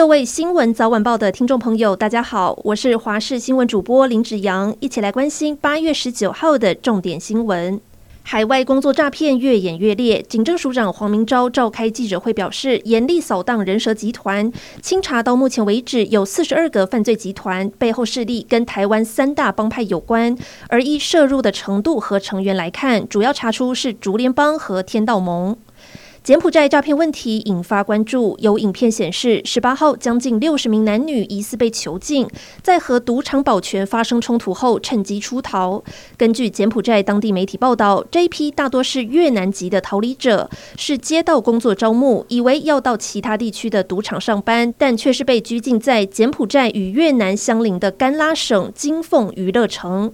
各位新闻早晚报的听众朋友，大家好，我是华视新闻主播林芷阳，一起来关心8月19号的重点新闻。海外工作诈骗越演越烈，警政署长黄明昭召开记者会表示，严厉扫荡人蛇集团，清查到目前为止有42个犯罪集团，背后势力跟台湾3大帮派有关。而依涉入的程度和成员来看，主要查出是竹联帮和天道盟。柬埔寨诈骗问题引发关注，有影片显示18号将近60名男女疑似被囚禁，在和赌场保全发生冲突后趁机出逃。根据柬埔寨当地媒体报道，这一批大多是越南籍的逃离者，是街道工作招募，以为要到其他地区的赌场上班，但却是被拘禁在柬埔寨与越南相邻的甘拉省金凤娱乐城。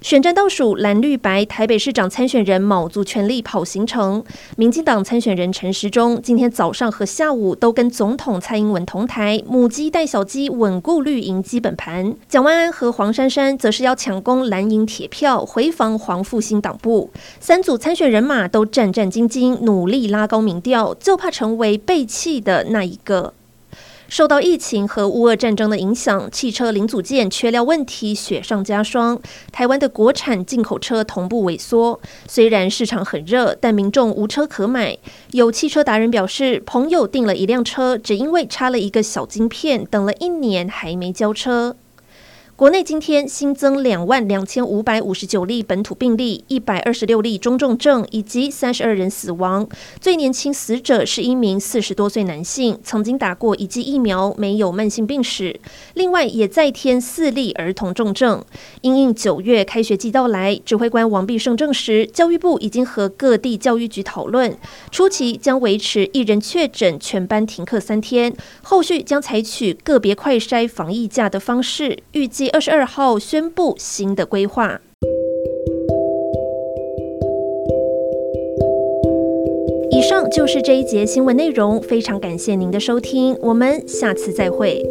选战倒数，蓝绿白台北市长参选人卯足全力跑行程。民进党参选人陈时中今天早上和下午都跟总统蔡英文同台，母鸡带小鸡稳固绿营基本盘。蒋万安和黄珊珊则是要抢攻蓝营铁票，回防黄复兴党部。三组参选人马都战战兢兢，努力拉高民调，就怕成为被弃的那一个。受到疫情和乌俄战争的影响，汽车零组件缺料问题雪上加霜，台湾的国产进口车同步萎缩。虽然市场很热，但民众无车可买。有汽车达人表示，朋友订了一辆车，只因为插了一个小晶片，等了1年还没交车。国内今天新增22559例本土病例，126例中重症，以及32人死亡。最年轻死者是一名40多岁男性，曾经打过1剂疫苗，没有慢性病史。另外也再添4例儿童重症。因应9月开学季到来，指挥官王必胜证实，教育部已经和各地教育局讨论，初期将维持1人确诊全班停课3天，后续将采取个别快筛防疫假的方式，预计22号宣布新的规划。以上就是这一节新闻内容，非常感谢您的收听，我们下次再会。